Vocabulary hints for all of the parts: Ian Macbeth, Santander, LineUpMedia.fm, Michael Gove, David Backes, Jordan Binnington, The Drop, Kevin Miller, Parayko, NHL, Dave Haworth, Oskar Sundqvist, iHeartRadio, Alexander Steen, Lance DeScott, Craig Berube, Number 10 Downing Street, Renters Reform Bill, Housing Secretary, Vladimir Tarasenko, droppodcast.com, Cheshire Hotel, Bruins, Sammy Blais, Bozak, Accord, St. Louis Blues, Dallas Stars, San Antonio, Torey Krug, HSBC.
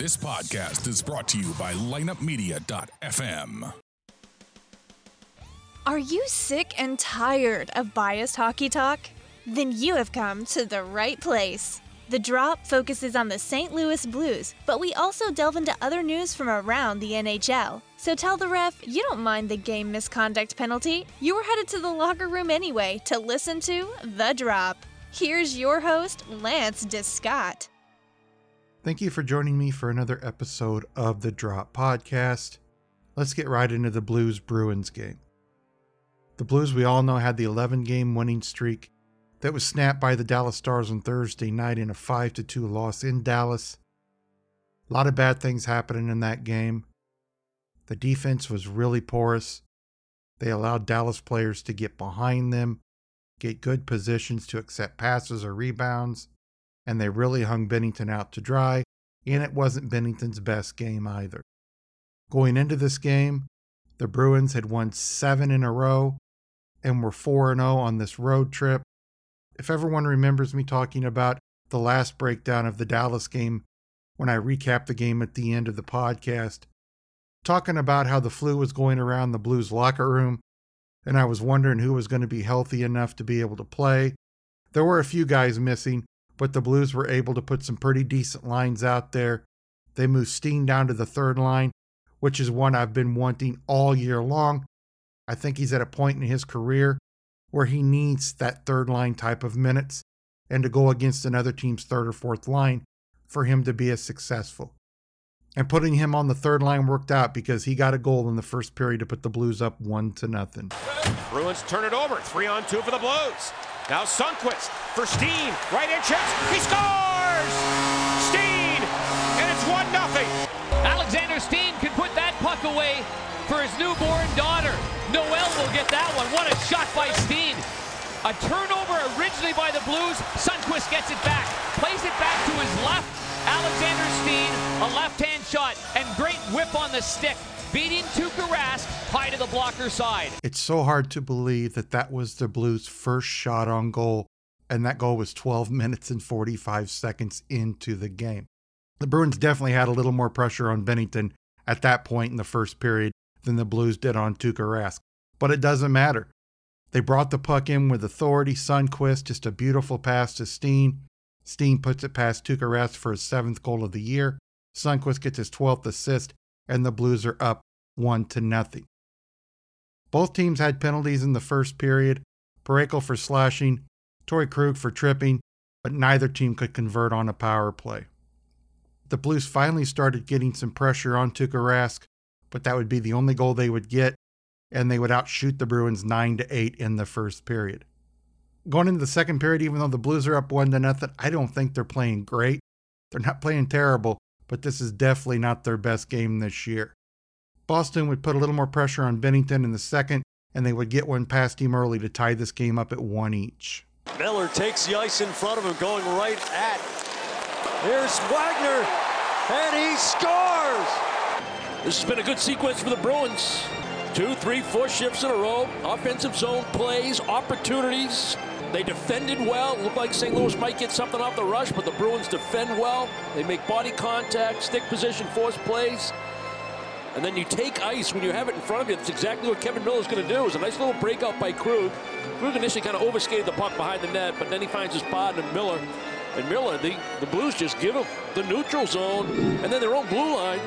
This podcast is brought to you by LineUpMedia.fm. Are you sick and tired of biased hockey talk? Then you have come to the right place. The Drop focuses on the St. Louis Blues, but we also delve into other news from around the NHL. So tell the ref you don't mind the game misconduct penalty. You were headed to the locker room anyway to listen to The Drop. Here's your host, Lance DeScott. Thank you for joining me for another episode of The Drop Podcast. Let's get right into the Blues-Bruins game. The Blues, we all know, had the 11-game winning streak that was snapped by the Dallas Stars on Thursday night in a 5-2 loss in Dallas. A lot of bad things happening in that game. The defense was really porous. They allowed Dallas players to get behind them, get good positions to accept passes or rebounds, and they really hung Binnington out to dry, and it wasn't Binnington's best game either. Going into this game, the Bruins had won 7 in a row, and we're 4-0 on this road trip. If everyone remembers me talking about the last breakdown of the Dallas game when I recap the game at the end of the podcast, talking about how the flu was going around the Blues locker room, and I was wondering who was going to be healthy enough to be able to play. There were a few guys missing, but the Blues were able to put some pretty decent lines out there. They moved Steen down to the third line, which is one I've been wanting all year long. I think he's at a point in his career where he needs that third line type of minutes and to go against another team's third or fourth line for him to be as successful. And putting him on the third line worked out because he got a goal in the first period to put the Blues up 1-0. Bruins turn it over. 3-on-2 for the Blues. Now Sundqvist for Steen. Right in chest. He scores! Steen! And it's 1-0. Alexander Steen can put that puck away for his newborn daughter. Noel will get that one. What a shot by Steen. A turnover originally by the Blues. Sundqvist gets it back. Plays it back to his left. Alexander Steen, a left-hand shot, and great whip on the stick, beating Tuukka Rask high to the blocker side. It's so hard to believe that that was the Blues' first shot on goal, and that goal was 12 minutes and 45 seconds into the game. The Bruins definitely had a little more pressure on Binnington at that point in the first period than the Blues did on Tuukka Rask, but it doesn't matter. They brought the puck in with authority. Sundqvist, just a beautiful pass to Steen. Steen puts it past Tuukka Rask for his 7th goal of the year. Sundqvist gets his 12th assist, and the Blues are up 1-0. Both teams had penalties in the first period. Parayko for slashing, Torey Krug for tripping, but neither team could convert on a power play. The Blues finally started getting some pressure on Tuukka Rask, but that would be the only goal they would get, and they would outshoot the Bruins 9-8 in the first period. Going into the second period, even though the Blues are up 1-0, I don't think they're playing great. They're not playing terrible, but this is definitely not their best game this year. Boston would put a little more pressure on Binnington in the second, and they would get one past him early to tie this game up at 1 each. Miller takes the ice in front of him, going right at. Here's Wagner, and he scores! This has been a good sequence for the Bruins. 2, 3, 4 shifts in a row. Offensive zone plays, opportunities. They defended well. Looked like St. Louis might get something off the rush, but the Bruins defend well. They make body contact, stick position, force plays. And then you take ice when you have it in front of you. That's exactly what Kevin Miller's going to do. It's a nice little breakout by Krug. Krug initially kind of overskated the puck behind the net, but then he finds his partner Miller. And Miller, the Blues just give him the neutral zone and then their own blue line.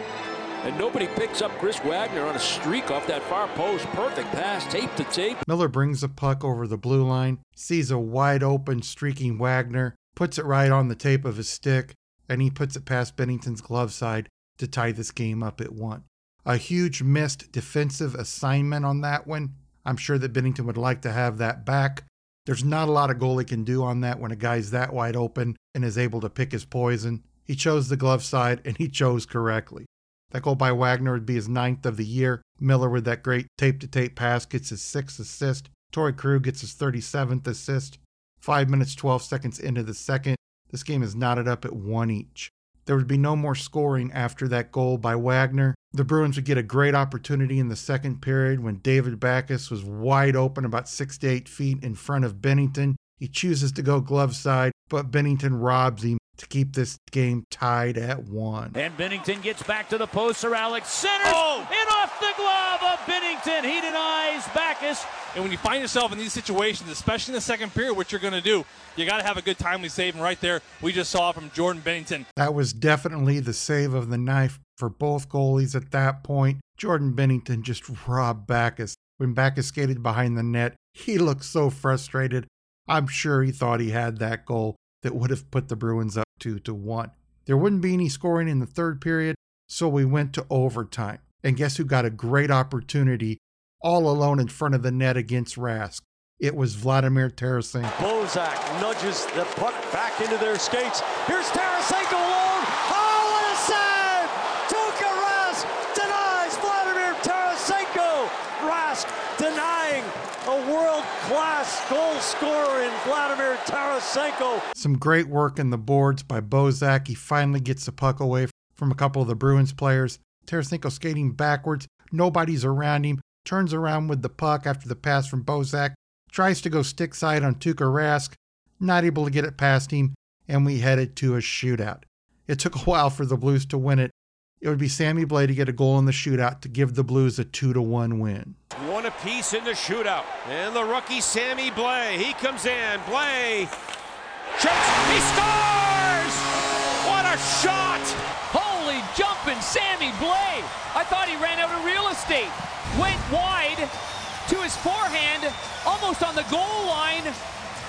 And nobody picks up Chris Wagner on a streak off that far post. Perfect pass, tape to tape. Miller brings the puck over the blue line, sees a wide-open streaking Wagner, puts it right on the tape of his stick, and he puts it past Binnington's glove side to tie this game up at 1. A huge missed defensive assignment on that one. I'm sure that Binnington would like to have that back. There's not a lot a goalie can do on that when a guy's that wide open and is able to pick his poison. He chose the glove side, and he chose correctly. That goal by Wagner would be his 9th of the year. Miller with that great tape-to-tape pass gets his 6th assist. Torey Krug gets his 37th assist. 5 minutes, 12 seconds into the second. This game is knotted up at 1 each. There would be no more scoring after that goal by Wagner. The Bruins would get a great opportunity in the second period when David Backes was wide open about 6 to 8 feet in front of Binnington. He chooses to go glove side. but Binnington robs him to keep this game tied at 1. And Binnington gets back to the post. Sir Alex centers and off the glove of Binnington. He denies Backes. And when you find yourself in these situations, especially in the second period, what you're going to do, you got to have a good timely save. And right there, we just saw from Jordan Binnington. That was definitely the save of the night for both goalies at that point. Jordan Binnington just robbed Backes. When Backes skated behind the net, he looked so frustrated. I'm sure he thought he had that goal that would have put the Bruins up 2-1. There wouldn't be any scoring in the third period, so we went to overtime. And guess who got a great opportunity all alone in front of the net against Rask? It was Vladimir Tarasenko. Bozak nudges the puck back into their skates. Here's Tarasenko alone. Oh, what a save! Tuukka Rask denies Vladimir Tarasenko. Rask denying a world-class goal scorer in Vladimir Tarasenko. Some great work in the boards by Bozak. He finally gets the puck away from a couple of the Bruins players. Tarasenko skating backwards. Nobody's around him. Turns around with the puck after the pass from Bozak. Tries to go stick side on Tuukka Rask. Not able to get it past him. And we headed to a shootout. It took a while for the Blues to win it. It would be Sammy Blais to get a goal in the shootout to give the Blues a 2-1 win. One apiece in the shootout. And the rookie Sammy Blais, he comes in. Blais checks, he scores! What a shot! Holy jumping Sammy Blais! I thought he ran out of real estate. Went wide to his forehand, almost on the goal line,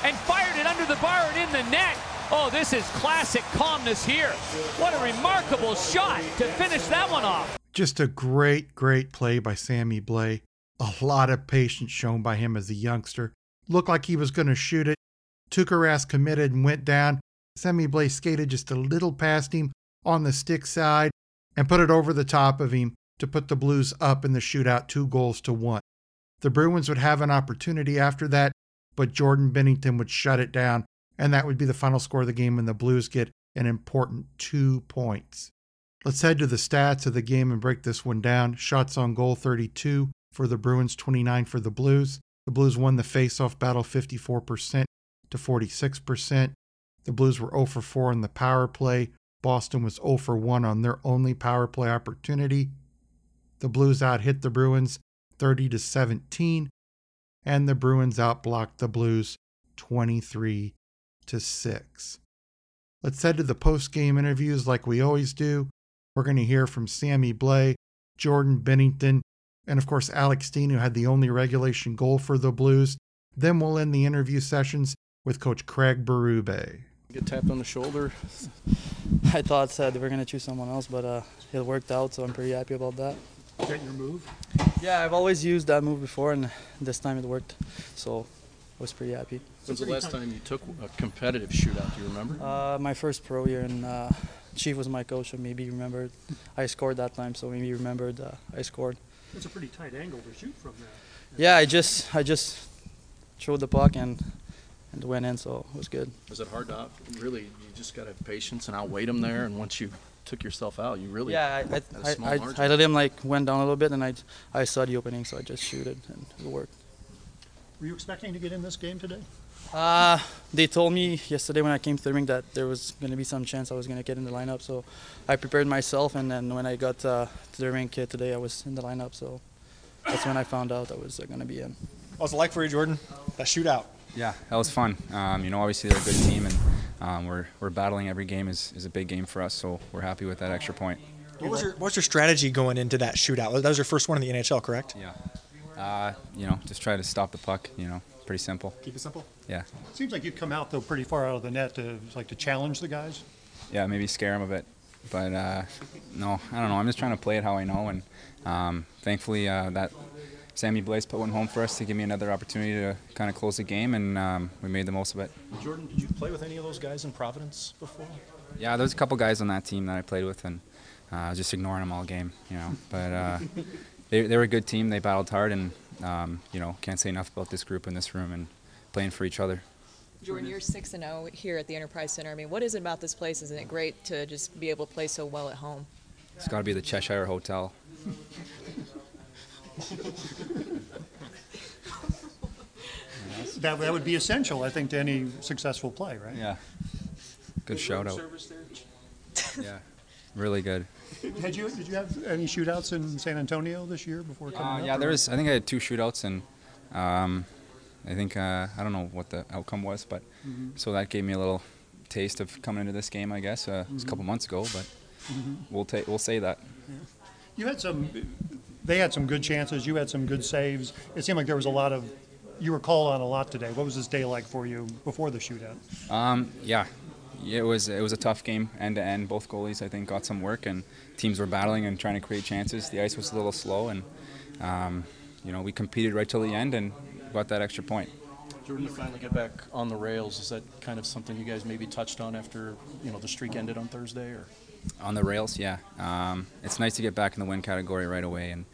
and fired it under the bar and in the net. Oh, this is classic calmness here. What a remarkable shot to finish that one off. Just a great, great play by Sammy Blais. A lot of patience shown by him as a youngster. Looked like he was going to shoot it. Tuukka Rask committed and went down. Sammy Blais skated just a little past him on the stick side and put it over the top of him to put the Blues up in the shootout 2-1. The Bruins would have an opportunity after that, but Jordan Binnington would shut it down. And that would be the final score of the game when the Blues get an important 2 points. Let's head to the stats of the game and break this one down. Shots on goal 32 for the Bruins, 29 for the Blues. The Blues won the faceoff battle 54% to 46%. The Blues were 0 for 4 on the power play. Boston was 0 for 1 on their only power play opportunity. The Blues out-hit the Bruins 30 to 17. And the Bruins out-blocked the Blues 23-6. Let's head to the post-game interviews like we always do. We're going to hear from Sammy Blais, Jordan Binnington, and of course Alex Steen, who had the only regulation goal for the Blues. Then we'll end the interview sessions with Coach Craig Berube. Get tapped on the shoulder. I thought they were going to choose someone else, but it worked out, so I'm pretty happy about that. Is that your move? Yeah, I've always used that move before, and this time it worked, so I was pretty happy. When's the last time you took a competitive shootout? Do you remember? My first pro year, and Chief was my coach, and maybe you remembered I scored that time, so maybe you remembered I scored. That's a pretty tight angle to shoot from there. Yeah, I just showed the puck and went in, so it was good. Was it hard to out? Really, you just got to have patience and outwait him there, and once you took yourself out, you really... Yeah, I let him, went down a little bit, and I saw the opening, so I just shoot it, and it worked. Were you expecting to get in this game today? They told me yesterday when I came to the rink that there was going to be some chance I was going to get in the lineup, so I prepared myself, and then when I got to the rink today, I was in the lineup, so that's when I found out I was going to be in. What was it like for you, Jordan, that shootout? Yeah, that was fun. Obviously they're a good team, and we're battling. Every game is a big game for us, so we're happy with that extra point. What was your strategy going into that shootout? That was your first one in the NHL, correct? Yeah. Just try to stop the puck, Pretty simple. Keep it simple? Yeah. It seems like you've come out, though, pretty far out of the net to challenge the guys. Yeah, maybe scare them a bit. But, no, I don't know. I'm just trying to play it how I know. And thankfully that Sammy Blais put one home for us to give me another opportunity to kind of close the game, and we made the most of it. Jordan, did you play with any of those guys in Providence before? Yeah, there's a couple guys on that team that I played with, and I was just ignoring them all game, But they were a good team. They battled hard, and can't say enough about this group in this room and playing for each other. Jordan, you're 6-0 here at the Enterprise Center. I mean, what is it about this place? Isn't it great to just be able to play so well at home? It's got to be the Cheshire Hotel. That would be essential, I think, to any successful play, right? Yeah. Good shout out. Yeah, really good. Did you have any shootouts in San Antonio this year before coming up? Yeah, there was. I think I had 2 shootouts, and I think I don't know what the outcome was, but so that gave me a little taste of coming into this game, I guess. It was a couple months ago, but we'll say that. Yeah. You had some. They had some good chances. You had some good saves. It seemed like there was a lot of. You were called on a lot today. What was this day like for you before the shootout? It was a tough game end to end. Both goalies, I think, got some work, and teams were battling and trying to create chances. The ice was a little slow, and we competed right till the end and got that extra point. Jordan, to finally get back on the rails, is that kind of something you guys maybe touched on after the streak ended on Thursday? Or on the rails, yeah. It's nice to get back in the win category right away and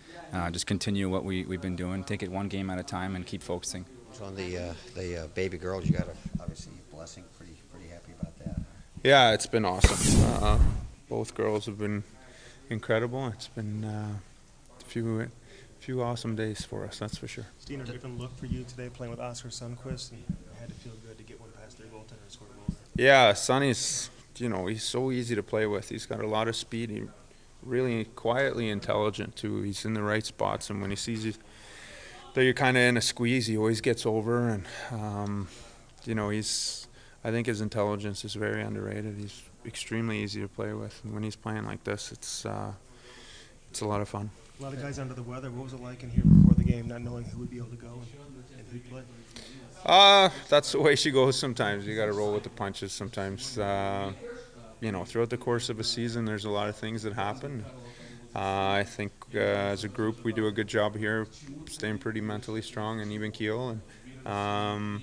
just continue what we've been doing. Take it one game at a time and keep focusing. So on the baby girls, you got obviously a blessing. Pretty happy about that. Yeah, it's been awesome. Both girls have been incredible. It's been a few awesome days for us, that's for sure. Steen, a different look for you today playing with Oskar Sundqvist. And it had to feel good to get one past their goaltender and score a goal. Yeah, Sonny's, he's so easy to play with. He's got a lot of speed. He's really quietly intelligent, too. He's in the right spots, and when he sees you that you're kind of in a squeeze, he always gets over. And, I think his intelligence is very underrated. He's extremely easy to play with. And when he's playing like this, it's a lot of fun. A lot of guys under the weather. What was it like in here before the game, not knowing who would be able to go and who'd play? That's the way she goes sometimes. You got to roll with the punches sometimes. Throughout the course of a season, there's a lot of things that happen. I think as a group, we do a good job here, staying pretty mentally strong and even keel. And,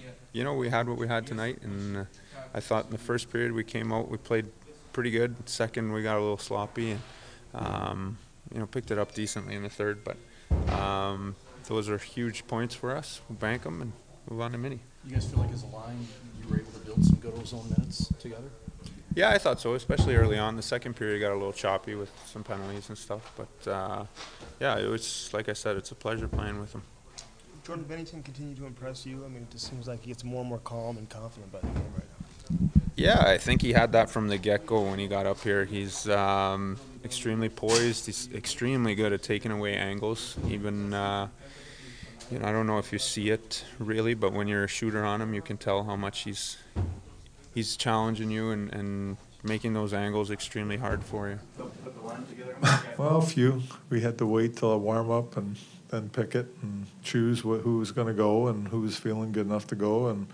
we had what we had tonight. And I thought in the first period we came out, we played pretty good. Second, we got a little sloppy. And, picked it up decently in the third, but those are huge points for us. We'll bank them and move on to mini. You guys feel like as a line, you were able to build some good ozone minutes together? Yeah, I thought so, especially early on. The second period got a little choppy with some penalties and stuff, but it was, like I said, it's a pleasure playing with them. Jordan Binnington continued to impress you. I mean, it just seems like he gets more and more calm and confident by the game right now. Yeah, I think he had that from the get-go when he got up here. He's extremely poised. He's extremely good at taking away angles. Even, I don't know if you see it really, but when you're a shooter on him, you can tell how much he's challenging you and making those angles extremely hard for you. Well, a few. We had to wait till a warm-up and then pick it and choose who was going to go and who was feeling good enough to go. And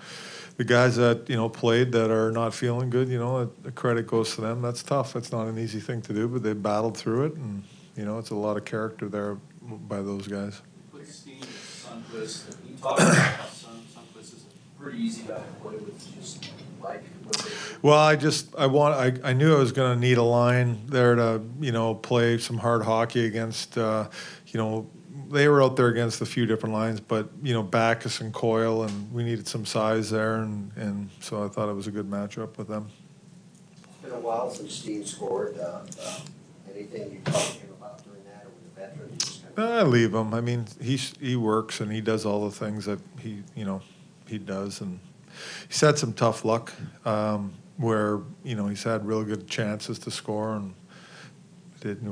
the guys that, played that are not feeling good, the credit goes to them. That's tough. It's not an easy thing to do, but they battled through it. And, it's a lot of character there by those guys. With Steen and Sundqvist, you talked about how Sundqvist is pretty easy guy to play with, just like what they do. Well, I knew I was going to need a line there to, play some hard hockey against, they were out there against a few different lines, but, Backes and Coyle, and we needed some size there, and so I thought it was a good matchup with them. It's been a while since Steen scored. Anything you talked to him about during that, or with the veterans? I leave him. I mean, he works, and he does all the things that he does, and he's had some tough luck where, he's had real good chances to score, and didn't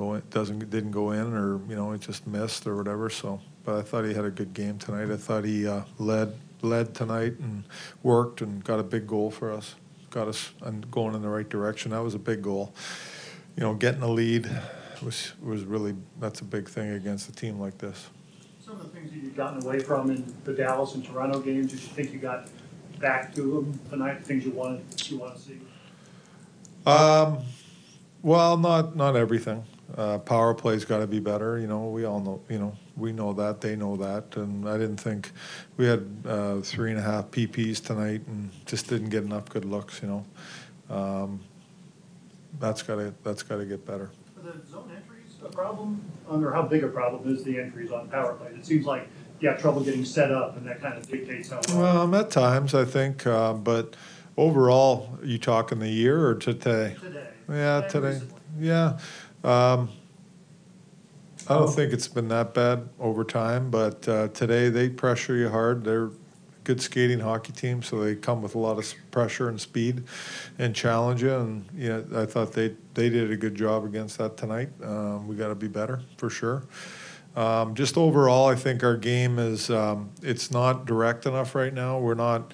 go in, or he just missed or whatever. So, but I thought he had a good game tonight. I thought he led tonight and worked and got a big goal for us. Got us going in the right direction. That was a big goal. Getting a lead was really, that's a big thing against a team like this. Some of the things that you've gotten away from in the Dallas and Toronto games, did you think you got back to them tonight? Things you want to see. Well, not everything. Power play's got to be better. We all know. We know that. They know that. And I didn't think we had 3.5 PPs tonight, and just didn't get enough good looks. That's got to get better. Are the zone entries a problem, or how big a problem is the entries on power play? It seems like you have trouble getting set up, and that kind of dictates how. Well, at times I think, but overall, you talking the year or today? Today. Yeah, today. Yeah. I don't think it's been that bad over time, but today they pressure you hard. They're good skating hockey team, so they come with a lot of pressure and speed and challenge you. And yeah, I thought they did a good job against that tonight. We got to be better for sure. Just overall, I think our game is it's not direct enough right now. We're not.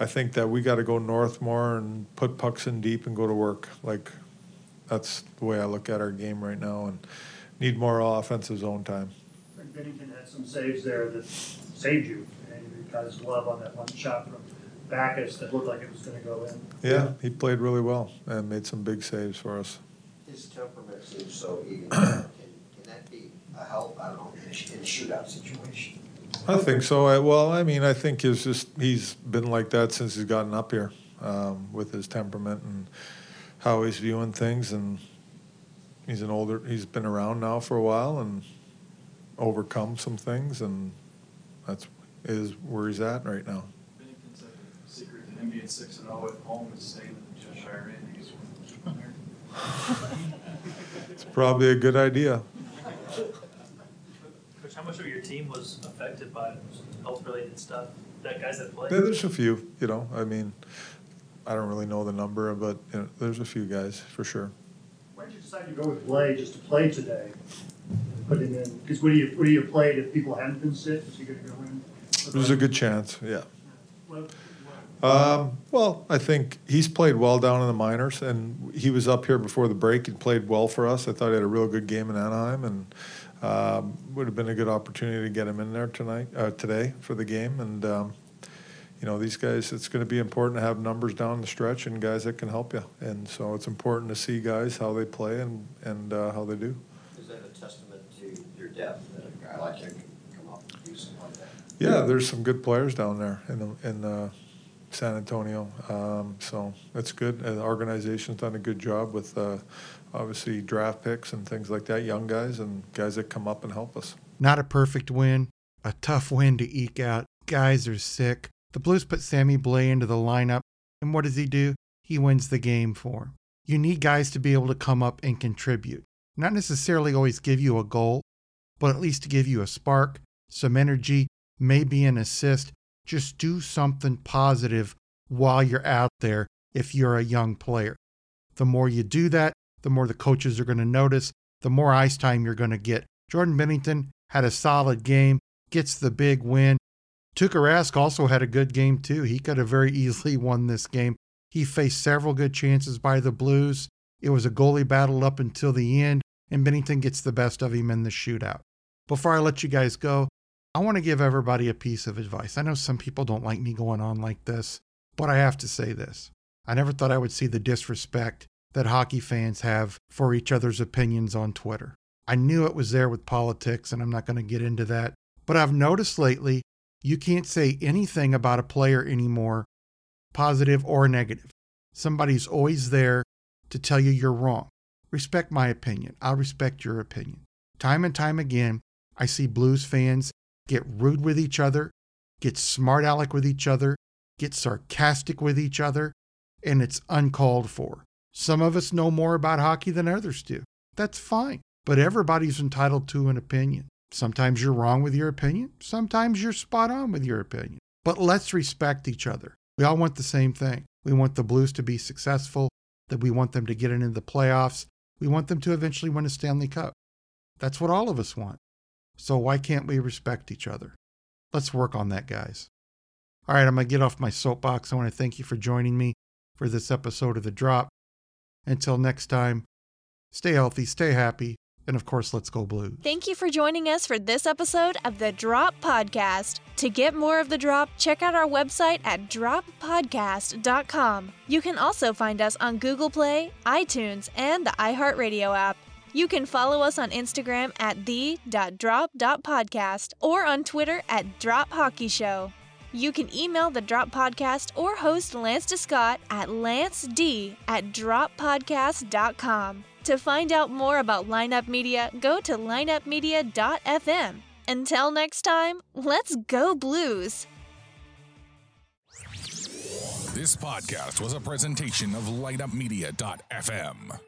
I think that we got to go north more and put pucks in deep and go to work. Like, that's the way I look at our game right now, and need more offensive zone time. Craig Berube had some saves there that saved you, and he got his glove on that one shot from Backes that looked like it was going to go in. Yeah, he played really well and made some big saves for us. His temperament seems so even. Can that be a help, I don't know, in a shootout situation? I think so. I think he's been like that since he's gotten up here, with his temperament and how he's viewing things. And he's been around now for a while and overcome some things, and that's where he's at right now. Binnington said the secret to him being 6-0 at home is staying at the Cheshire Inn. He's from there. It's probably a good idea. How much of your team was affected by health-related stuff? That guys that played? Yeah, there's a few, I don't really know the number, but there's a few guys for sure. Why did you decide to go with Blais just to play today? Put him in, because would he have played if people hadn't been sick? Was he going to go in? There's a good chance, yeah. Well, I think he's played well down in the minors, and he was up here before the break. He played well for us. I thought he had a real good game in Anaheim, and would have been a good opportunity to get him in there today for the game. And, these guys, it's going to be important to have numbers down the stretch and guys that can help you. And so it's important to see guys, how they play and how they do. Is that a testament to your depth that a guy like him can come up and do something like that? Yeah, there's some good players down there in San Antonio. So that's good. And the organization's done a good job with obviously draft picks and things like that, young guys and guys that come up and help us. Not a perfect win, a tough win to eke out. Guys are sick. The Blues put Sammy Blais into the lineup, and what does he do? He wins the game for him. You need guys to be able to come up and contribute. Not necessarily always give you a goal, but at least to give you a spark, some energy, maybe an assist. Just do something positive while you're out there if you're a young player. The more you do that, the more the coaches are going to notice, the more ice time you're going to get. Jordan Binnington had a solid game, gets the big win. Tuukka Rask also had a good game too. He could have very easily won this game. He faced several good chances by the Blues. It was a goalie battle up until the end, and Binnington gets the best of him in the shootout. Before I let you guys go, I want to give everybody a piece of advice. I know some people don't like me going on like this, but I have to say this. I never thought I would see the disrespect that hockey fans have for each other's opinions on Twitter. I knew it was there with politics, and I'm not going to get into that. But I've noticed lately, you can't say anything about a player anymore, positive or negative. Somebody's always there to tell you you're wrong. Respect my opinion. I'll respect your opinion. Time and time again, I see Blues fans get rude with each other, get smart aleck with each other, get sarcastic with each other, and it's uncalled for. Some of us know more about hockey than others do. That's fine. But everybody's entitled to an opinion. Sometimes you're wrong with your opinion. Sometimes you're spot on with your opinion. But let's respect each other. We all want the same thing. We want the Blues to be successful, that we want them to get into the playoffs. We want them to eventually win a Stanley Cup. That's what all of us want. So why can't we respect each other? Let's work on that, guys. All right, I'm going to get off my soapbox. I want to thank you for joining me for this episode of The Drop. Until next time, stay healthy, stay happy, and of course, let's go Blues. Thank you for joining us for this episode of The Drop Podcast. To get more of The Drop, check out our website at droppodcast.com. You can also find us on Google Play, iTunes, and the iHeartRadio app. You can follow us on Instagram at the.drop.podcast or on Twitter at Drop Hockey Show. You can email The Drop Podcast or host Lance DeScott at lanced@droppodcast.com. To find out more about Lineup Media, go to LineUpMedia.fm. Until next time, let's go Blues! This podcast was a presentation of LineUpMedia.fm.